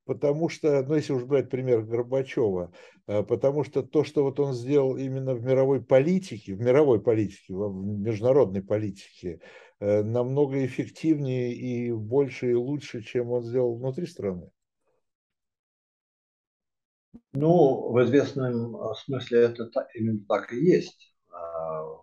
Потому что, ну если уж брать пример Горбачева, потому что то, что вот он сделал именно в мировой политике, в международной политике, намного эффективнее и больше, и лучше, чем он сделал внутри страны. Ну, в известном смысле это именно так и есть. Во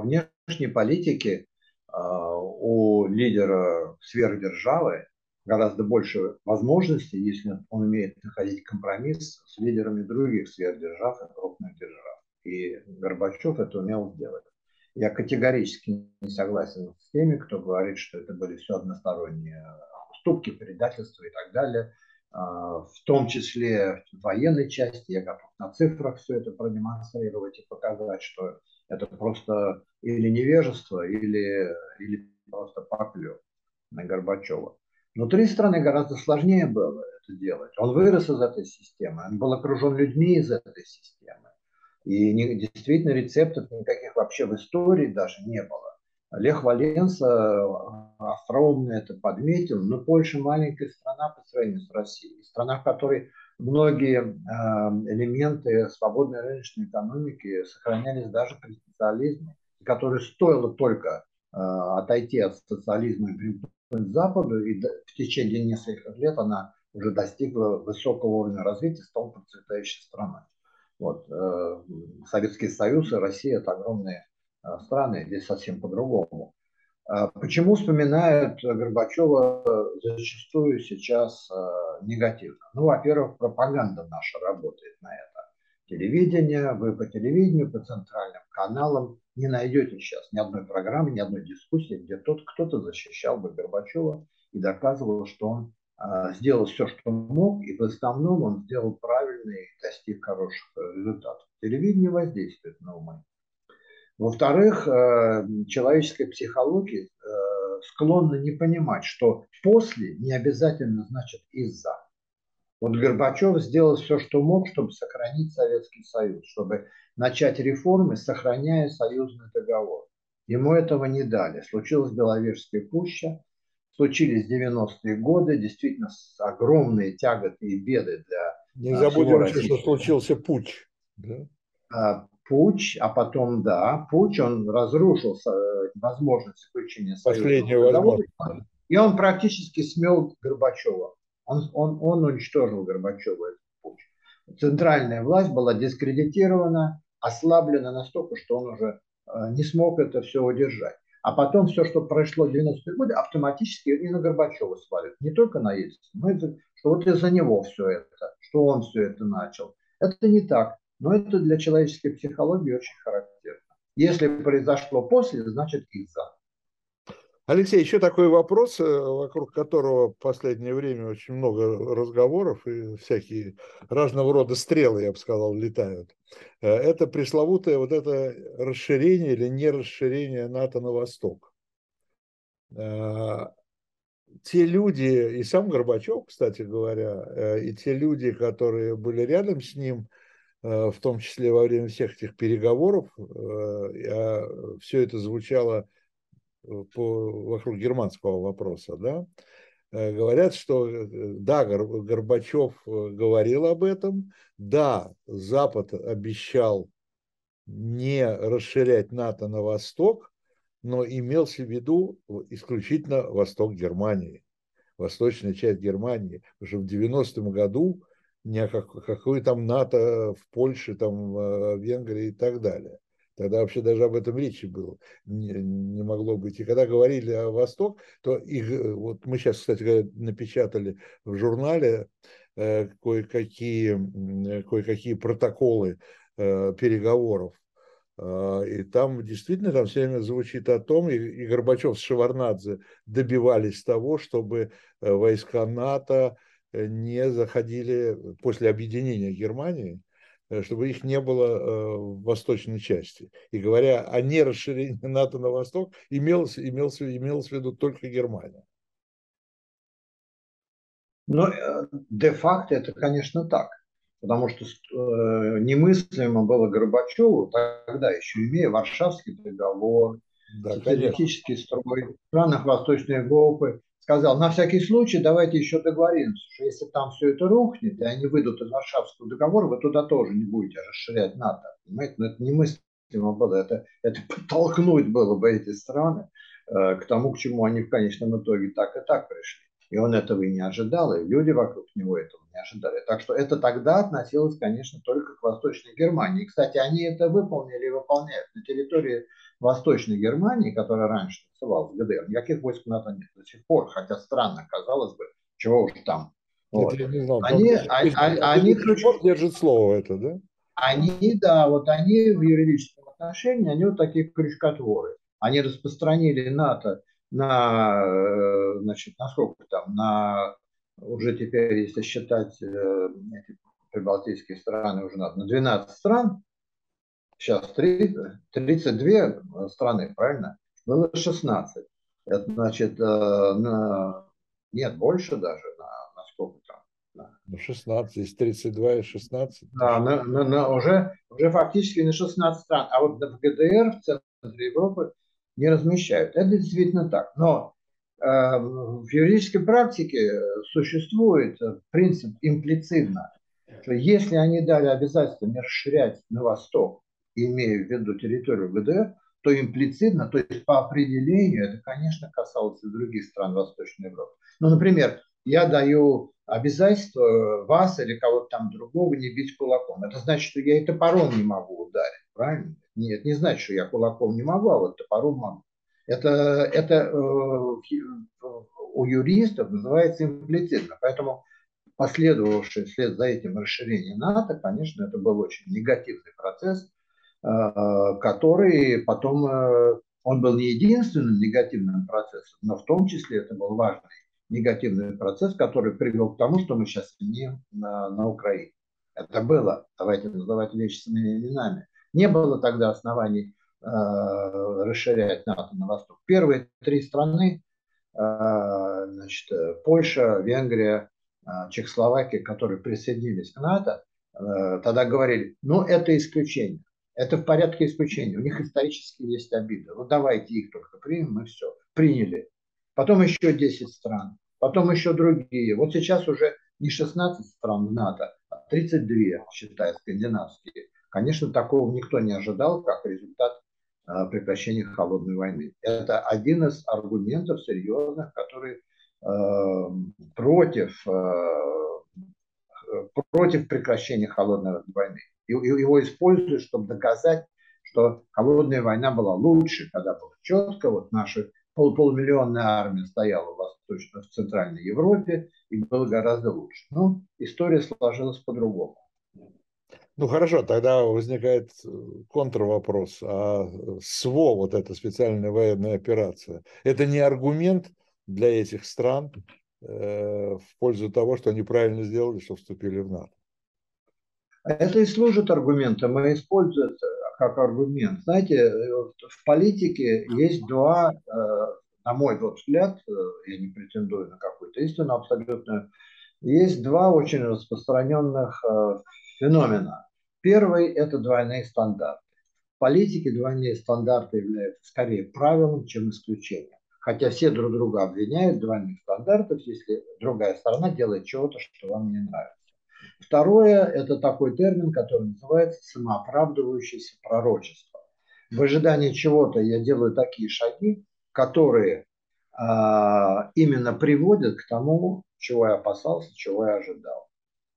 внешней политике у лидера сверхдержавы гораздо больше возможностей, если он умеет находить компромисс с лидерами других сверхдержав и крупных держав. И Горбачев это умел сделать. Я категорически не согласен с теми, кто говорит, что это были все односторонние уступки, предательства и так далее. В том числе в военной части, я готов на цифрах все это продемонстрировать и показать, что это просто или невежество, или просто поплёв на Горбачева. Внутри страны гораздо сложнее было это делать. Он вырос из этой системы, он был окружен людьми из этой системы. И действительно рецептов никаких вообще в истории даже не было. Лех Валенса остроумно это подметил, но Польша маленькая страна по сравнению с Россией. Страна, в которой многие элементы свободной рыночной экономики сохранялись даже при социализме, который стоило только отойти от социализма и примкнуть к Западу, и в течение нескольких лет она уже достигла высокого уровня развития, стала процветающей страной. Вот. Советский Союз и Россия – это огромные страны, здесь совсем по-другому. Почему вспоминают Горбачева зачастую сейчас негативно? Ну, во-первых, пропаганда наша работает на это. Телевидение, вы по телевидению, по центральным каналам не найдете сейчас ни одной программы, ни одной дискуссии, где кто-то защищал бы Горбачева и доказывал, что он сделал все, что мог, и в основном он сделал правильно и достиг хороших результатов. Телевидение воздействует на умы. Во-вторых, человеческая психология склонна не понимать, что после не обязательно значит из-за. Вот Горбачев сделал все, что мог, чтобы сохранить Советский Союз, чтобы начать реформы, сохраняя союзный договор. Ему этого не дали. Случилась Беловежская пуща, случились 90-е годы, действительно огромные тяготы и беды для не забудем, что случился путч. Да? Путч, а потом, да, путч, он разрушил возможность заключения союзного договора, и он практически смел Горбачева. Он уничтожил Горбачева, этот путч. Центральная власть была дискредитирована, ослаблена настолько, что он уже не смог это все удержать. А потом все, что произошло в 90-е годы, автоматически и на Горбачева свалит. Не только на Ельцина, но и что вот из-за него все это, что он все это начал. Это не так. Но это для человеческой психологии очень характерно. Если произошло после, значит из-за. Алексей, еще такой вопрос, вокруг которого в последнее время очень много разговоров и всякие разного рода стрелы, я бы сказал, летают. Это пресловутое вот это расширение или не расширение НАТО на восток. те люди, и сам Горбачев, кстати говоря, и те люди, которые были рядом с ним, в том числе во время всех этих переговоров, все это звучало вокруг германского вопроса, да, говорят, что да, Горбачев говорил об этом, да, Запад обещал не расширять НАТО на восток, но имелся в виду исключительно восток Германии, восточная часть Германии. Потому что в 90-м году ни о какой там НАТО в Польше, там, в Венгрии и так далее. Тогда вообще даже об этом речи было, не могло быть. И когда говорили о Восток, то их, вот мы сейчас, кстати говоря, напечатали в журнале кое-какие протоколы переговоров. И там действительно там все время звучит о том, и Горбачев с Шеварнадзе добивались того, чтобы войска НАТО не заходили после объединения Германии, чтобы их не было в восточной части. И говоря о нерасширении НАТО на восток, имелось в виду только Германия. Ну, де-факто это, конечно, так. Потому что немыслимо было Горбачеву, тогда еще имея Варшавский договор, да, социалистический строй в странах Восточной Европы, сказал, на всякий случай давайте еще договоримся, что если там все это рухнет, и они выйдут из Варшавского договора, вы туда тоже не будете расширять НАТО. Понимаете? Но это немыслимо было, это подтолкнуть было бы эти страны к тому, к чему они в конечном итоге так и так пришли. И он этого и не ожидал, и люди вокруг него этого не ожидали. Так что это тогда относилось, конечно, только к Восточной Германии. И, кстати, они это выполнили и выполняют. На территории Восточной Германии, которая раньше называлась ГДР, никаких войск НАТО нет до сих пор, хотя странно, казалось бы, чего уж там. Вот. Это я не знал. Они держат слово это, да? Они, да, вот они в юридическом отношении, они вот такие крючкотворы. Они распространили НАТО на, значит, насколько там, на, уже теперь, если считать эти прибалтийские страны, уже надо, на 12 стран, сейчас 32 страны, правильно? Было 16. Это, значит, нет, больше даже, на сколько там? На 16, из 32 и 16. Да, уже фактически на 16 стран. А вот в ГДР, в центре Европы, не размещают. Это действительно так. Но в юридической практике существует принцип имплицитно, что если они дали обязательство не расширять на восток, имея в виду территорию ГДР, то имплицитно, то есть по определению, это, конечно, касалось и других стран Восточной Европы. Ну, например, я даю обязательство вас или кого-то там другого не бить кулаком. Это значит, что я и топором не могу ударить, правильно? Нет, не значит, что я кулаком не могу, а вот топором могу. Это у юристов называется имплицитно. Поэтому последовавшее вслед за этим расширение НАТО, конечно, это был очень негативный процесс, который потом, он был не единственным негативным процессом, но в том числе это был важный негативный процесс, который привел к тому, что мы сейчас имеем на Украине. Это было, давайте называть вещи своими именами. Не было тогда оснований расширять НАТО на восток. Первые три страны, значит, Польша, Венгрия, Чехословакия, которые присоединились к НАТО, тогда говорили, ну это исключение, это в порядке исключения, у них исторически есть обиды, ну давайте их только примем и все, приняли. Потом еще 10 стран, потом еще другие. Вот сейчас уже не 16 стран НАТО, а 32, считая скандинавские. Конечно, такого никто не ожидал, как результат прекращения холодной войны. Это один из аргументов серьезных, которые против прекращения холодной войны. И его используют, чтобы доказать, что холодная война была лучше, когда было четко, вот наши полумиллионная армия стояла в Центральной Европе и было гораздо лучше. Но история сложилась по-другому. Ну хорошо, тогда возникает контрвопрос. А СВО, вот эта специальная военная операция, это не аргумент для этих стран в пользу того, что они правильно сделали, что вступили в НАТО? Это и служит аргументом, и используется как аргумент. Знаете, в политике есть два на мой взгляд, я не претендую на какую-то истину абсолютную, есть два очень распространенных феномена. Первый – это двойные стандарты. В политике двойные стандарты являются скорее правилом, чем исключением. Хотя все друг друга обвиняют в двойных стандартах, если другая сторона делает чего-то, что вам не нравится. Второе – это такой термин, который называется самооправдывающееся пророчество. В ожидании чего-то я делаю такие шаги, которые именно приводят к тому, чего я опасался, чего я ожидал.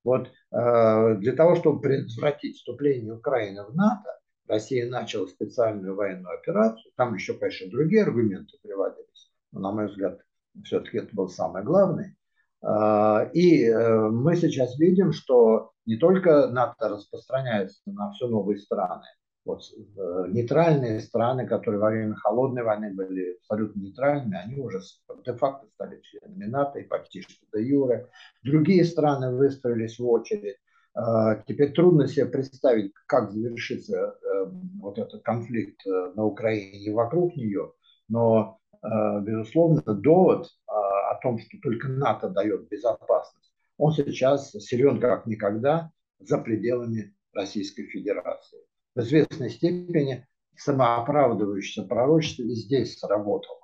Вот для того, чтобы предотвратить вступление Украины в НАТО, Россия начала специальную военную операцию. Там еще, конечно, другие аргументы приводились, но, на мой взгляд, все-таки это был самый главный. И мы сейчас видим, что не только НАТО распространяется на все новые страны. Вот нейтральные страны, которые во время Холодной войны были абсолютно нейтральными, они уже де-факто стали членами НАТО и почти что де-юре. Другие страны выстроились в очередь. Теперь трудно себе представить, как завершится вот этот конфликт на Украине и вокруг нее, но, безусловно, довод о том, что только НАТО дает безопасность, он сейчас силен как никогда за пределами Российской Федерации. В известной степени самооправдывающееся пророчество и здесь сработало.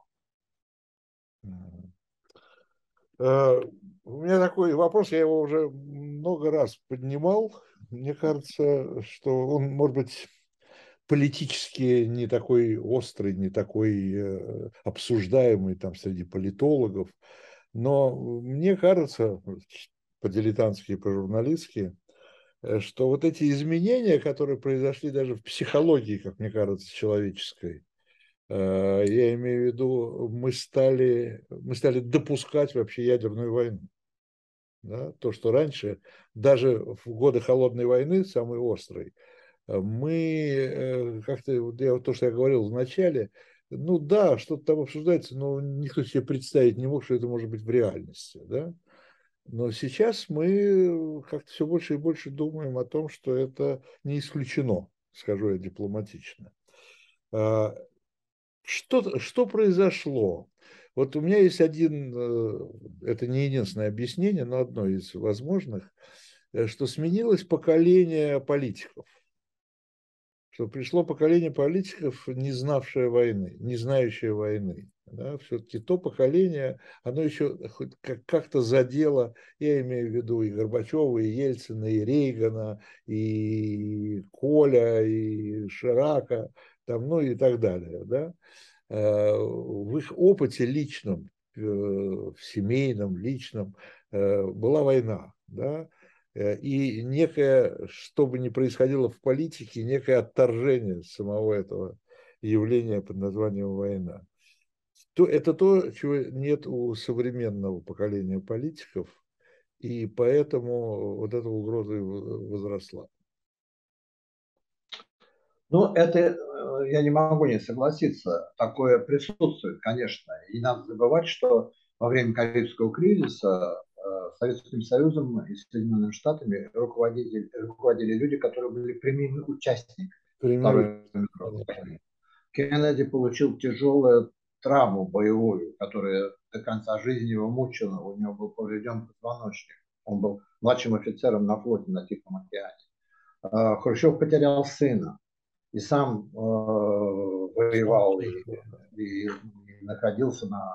У меня такой вопрос, я его уже много раз поднимал. Мне кажется, что он, может быть, политически не такой острый, не такой обсуждаемый там среди политологов. Но мне кажется, по-дилетантски и по-журналистски, что вот эти изменения, которые произошли даже в психологии, как мне кажется, человеческой, я имею в виду, мы стали допускать вообще ядерную войну. Да? То, что раньше, даже в годы Холодной войны, самой острой, мы как-то, то, что я говорил в начале, ну да, что-то там обсуждается, но никто себе представить не мог, что это может быть в реальности, да? Но сейчас мы как-то все больше и больше думаем о том, что это не исключено, скажу я дипломатично. Что произошло? Вот у меня есть это не единственное объяснение, но одно из возможных, что сменилось поколение политиков. Что пришло поколение политиков, не знавшее войны, не знающее войны. Да, все-таки то поколение, оно еще как-то задело, я имею в виду и Горбачева, и Ельцина, и Рейгана, и Коля, и Ширака, там, ну и так далее. Да? В их опыте личном, в семейном, личном была война. Да? И некое, что бы ни происходило в политике, некое отторжение самого этого явления под названием «война». Это то, чего нет у современного поколения политиков, и поэтому вот эта угроза возросла. Ну, это я не могу не согласиться. Такое присутствует, конечно. И надо забывать, что во время Карибского кризиса Советским Союзом и Соединенными Штатами руководили люди, которые были прямыми участниками. Кеннеди получил тяжелое травму боевую, которая до конца жизни его мучила, у него был поврежден позвоночник, он был младшим офицером на флоте на Тихом океане. Хрущев потерял сына и сам воевал и находился на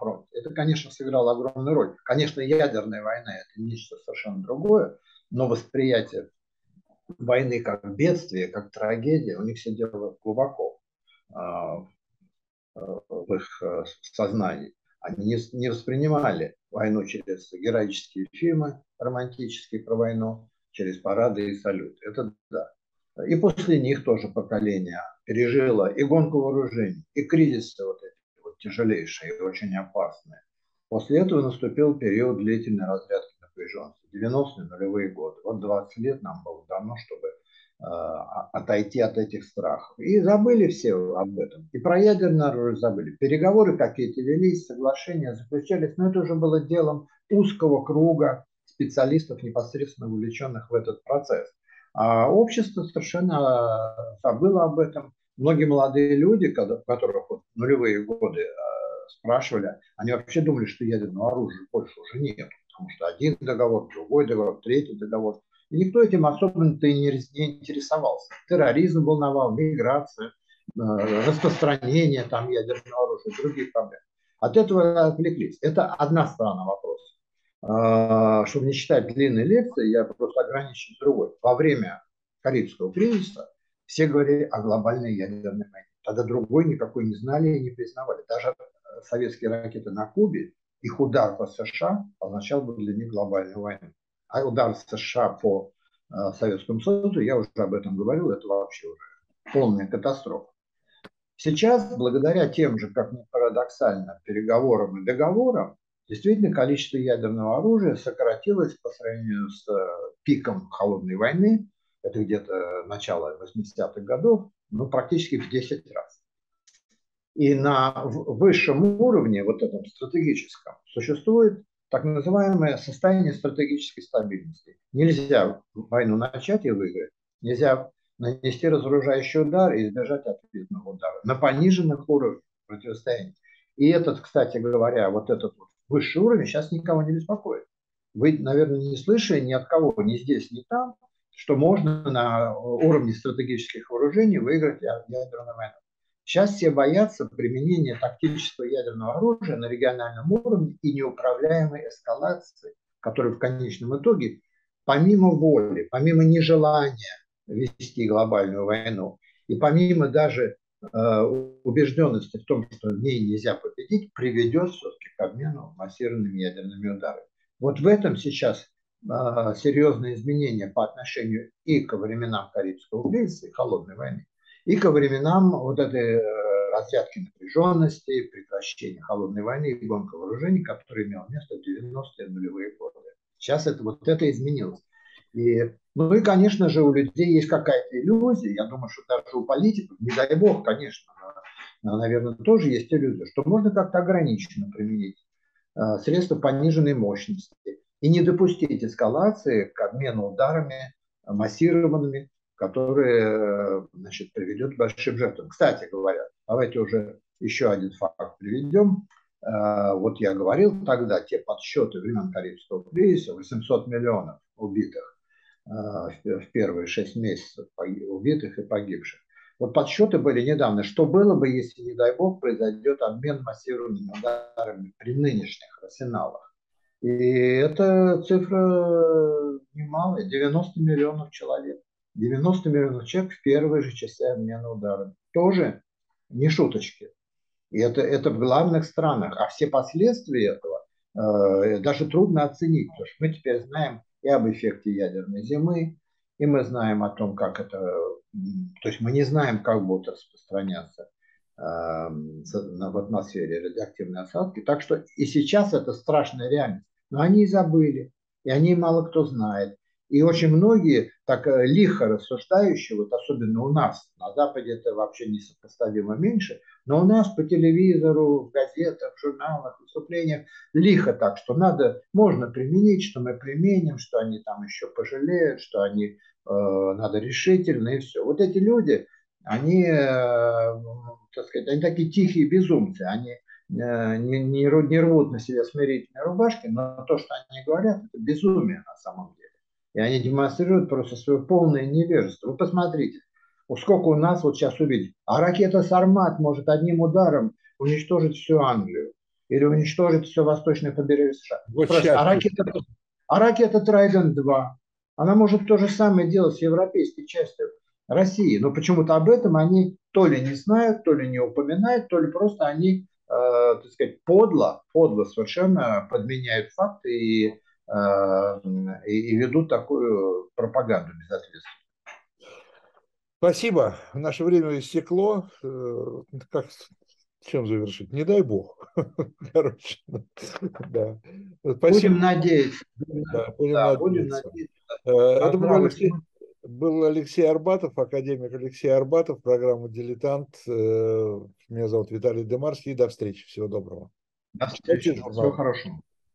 фронте. Это, конечно, сыграло огромную роль. Конечно, ядерная война – это нечто совершенно другое, но восприятие войны как бедствие, как трагедия, у них сидело глубоко в их сознании. Они не воспринимали войну через героические фильмы романтические про войну, через парады и салюты. Это да. И после них тоже поколение пережило и гонку вооружений, и кризисы вот эти вот тяжелейшие и очень опасные. После этого наступил период длительной разрядки напряженности, 90-е, нулевые годы. Вот 20 лет нам было дано, чтобы отойти от этих страхов. И забыли все об этом. И про ядерное оружие забыли. Переговоры какие-то велись, соглашения заключались, но это уже было делом узкого круга специалистов, непосредственно увлеченных в этот процесс. А общество совершенно забыло об этом. Многие молодые люди, у которых нулевые годы спрашивали, они вообще думали, что ядерного оружия больше уже нет, потому что один договор, другой договор, третий договор. И никто этим особенно-то и не интересовался. Терроризм был навал, миграция, распространение там ядерного оружия, другие проблемы. От этого отвлеклись. Это одна сторона вопроса. Чтобы не читать длинные лекции, я просто ограничусь другой. Во время Карибского кризиса все говорили о глобальной ядерной войне. Тогда другой никакой не знали и не признавали. Даже советские ракеты на Кубе, их удар по США означал бы для них глобальную войну. А удар США по Советскому Союзу, я уже об этом говорил, это вообще уже полная катастрофа. Сейчас, благодаря тем же, как ни парадоксально, переговорам и договорам, действительно количество ядерного оружия сократилось по сравнению с пиком Холодной войны, это где-то начало 80-х годов, ну, практически в 10 раз. И на высшем уровне, вот этом стратегическом, существует так называемое состояние стратегической стабильности. Нельзя войну начать и выиграть, нельзя нанести разоружающий удар и избежать ответного удара на пониженных уровнях противостояния. И этот, кстати говоря, вот этот высший уровень сейчас никого не беспокоит. Вы, наверное, не слышали ни от кого, ни здесь, ни там, что можно на уровне стратегических вооружений выиграть ядерную войну. Сейчас все боятся применения тактического ядерного оружия на региональном уровне и неуправляемой эскалации, которая в конечном итоге, помимо воли, помимо нежелания вести глобальную войну и помимо даже убежденности в том, что в ней нельзя победить, приведет все-таки к обмену массированными ядерными ударами. Вот в этом сейчас серьезные изменения по отношению и ко временам Карибского кризиса, и Холодной войны, и ко временам вот этой разрядки напряженности, прекращения Холодной войны и гонка вооружений, которая имела место в 90-е нулевые годы. Сейчас это, вот это изменилось. И, ну и, конечно же, у людей есть какая-то иллюзия, я думаю, что даже у политиков, не дай бог, конечно, наверное, тоже есть иллюзия, что можно как-то ограниченно применить средства пониженной мощности и не допустить эскалации к обмену ударами массированными, которые, значит, приведет к большим жертвам. Кстати говоря, давайте уже еще один факт приведем. Вот я говорил тогда, те подсчеты времен Карибского кризиса, 800 миллионов убитых в первые 6 месяцев, убитых и погибших. Вот подсчеты были недавно. Что было бы, если, не дай бог, произойдет обмен массированными ударами при нынешних арсеналах? И эта цифра немалая, 90 миллионов человек. 90 миллионов человек в первые же часы обмена ударами. Тоже не шуточки. И это в главных странах. А все последствия этого даже трудно оценить. Потому что мы теперь знаем и об эффекте ядерной зимы, и мы знаем о том, как это... То есть мы не знаем, как будут распространяться в атмосфере радиоактивные осадки. Так что и сейчас это страшная реальность. Но они забыли, и о ней мало кто знает. И очень многие, так лихо рассуждающие, вот особенно у нас, на Западе это вообще несопоставимо меньше, но у нас по телевизору, в газетах, в журналах, выступлениях лихо так, что надо, можно применить, что мы применим, что они там еще пожалеют, что они, надо решительно и все. Вот эти люди, они, так сказать, они такие тихие безумцы, они не рвут на себя смирительные рубашки, но то, что они говорят, это безумие на самом деле. И они демонстрируют просто свое полное невежество. Вы посмотрите, сколько у нас вот сейчас увидите. А ракета «Сармат» может одним ударом уничтожить всю Англию. Или уничтожить все восточное побережье США. Вот просто, а ракета «Рейган-2». Она может то же самое делать с европейской частью России. Но почему-то об этом они то ли не знают, то ли не упоминают, то ли просто они, так сказать, подло совершенно подменяют факты и ведут такую пропаганду безответственную. Спасибо. Наше время истекло. Как, чем завершить? Не дай бог. Короче, да. Спасибо. Будем надеяться. Да, будем надеяться. Это был Алексей Арбатов, академик Алексей Арбатов, программа «Дилетант». Меня зовут Виталий Дымарский. До встречи. Всего доброго. До встречи. Всего хорошего.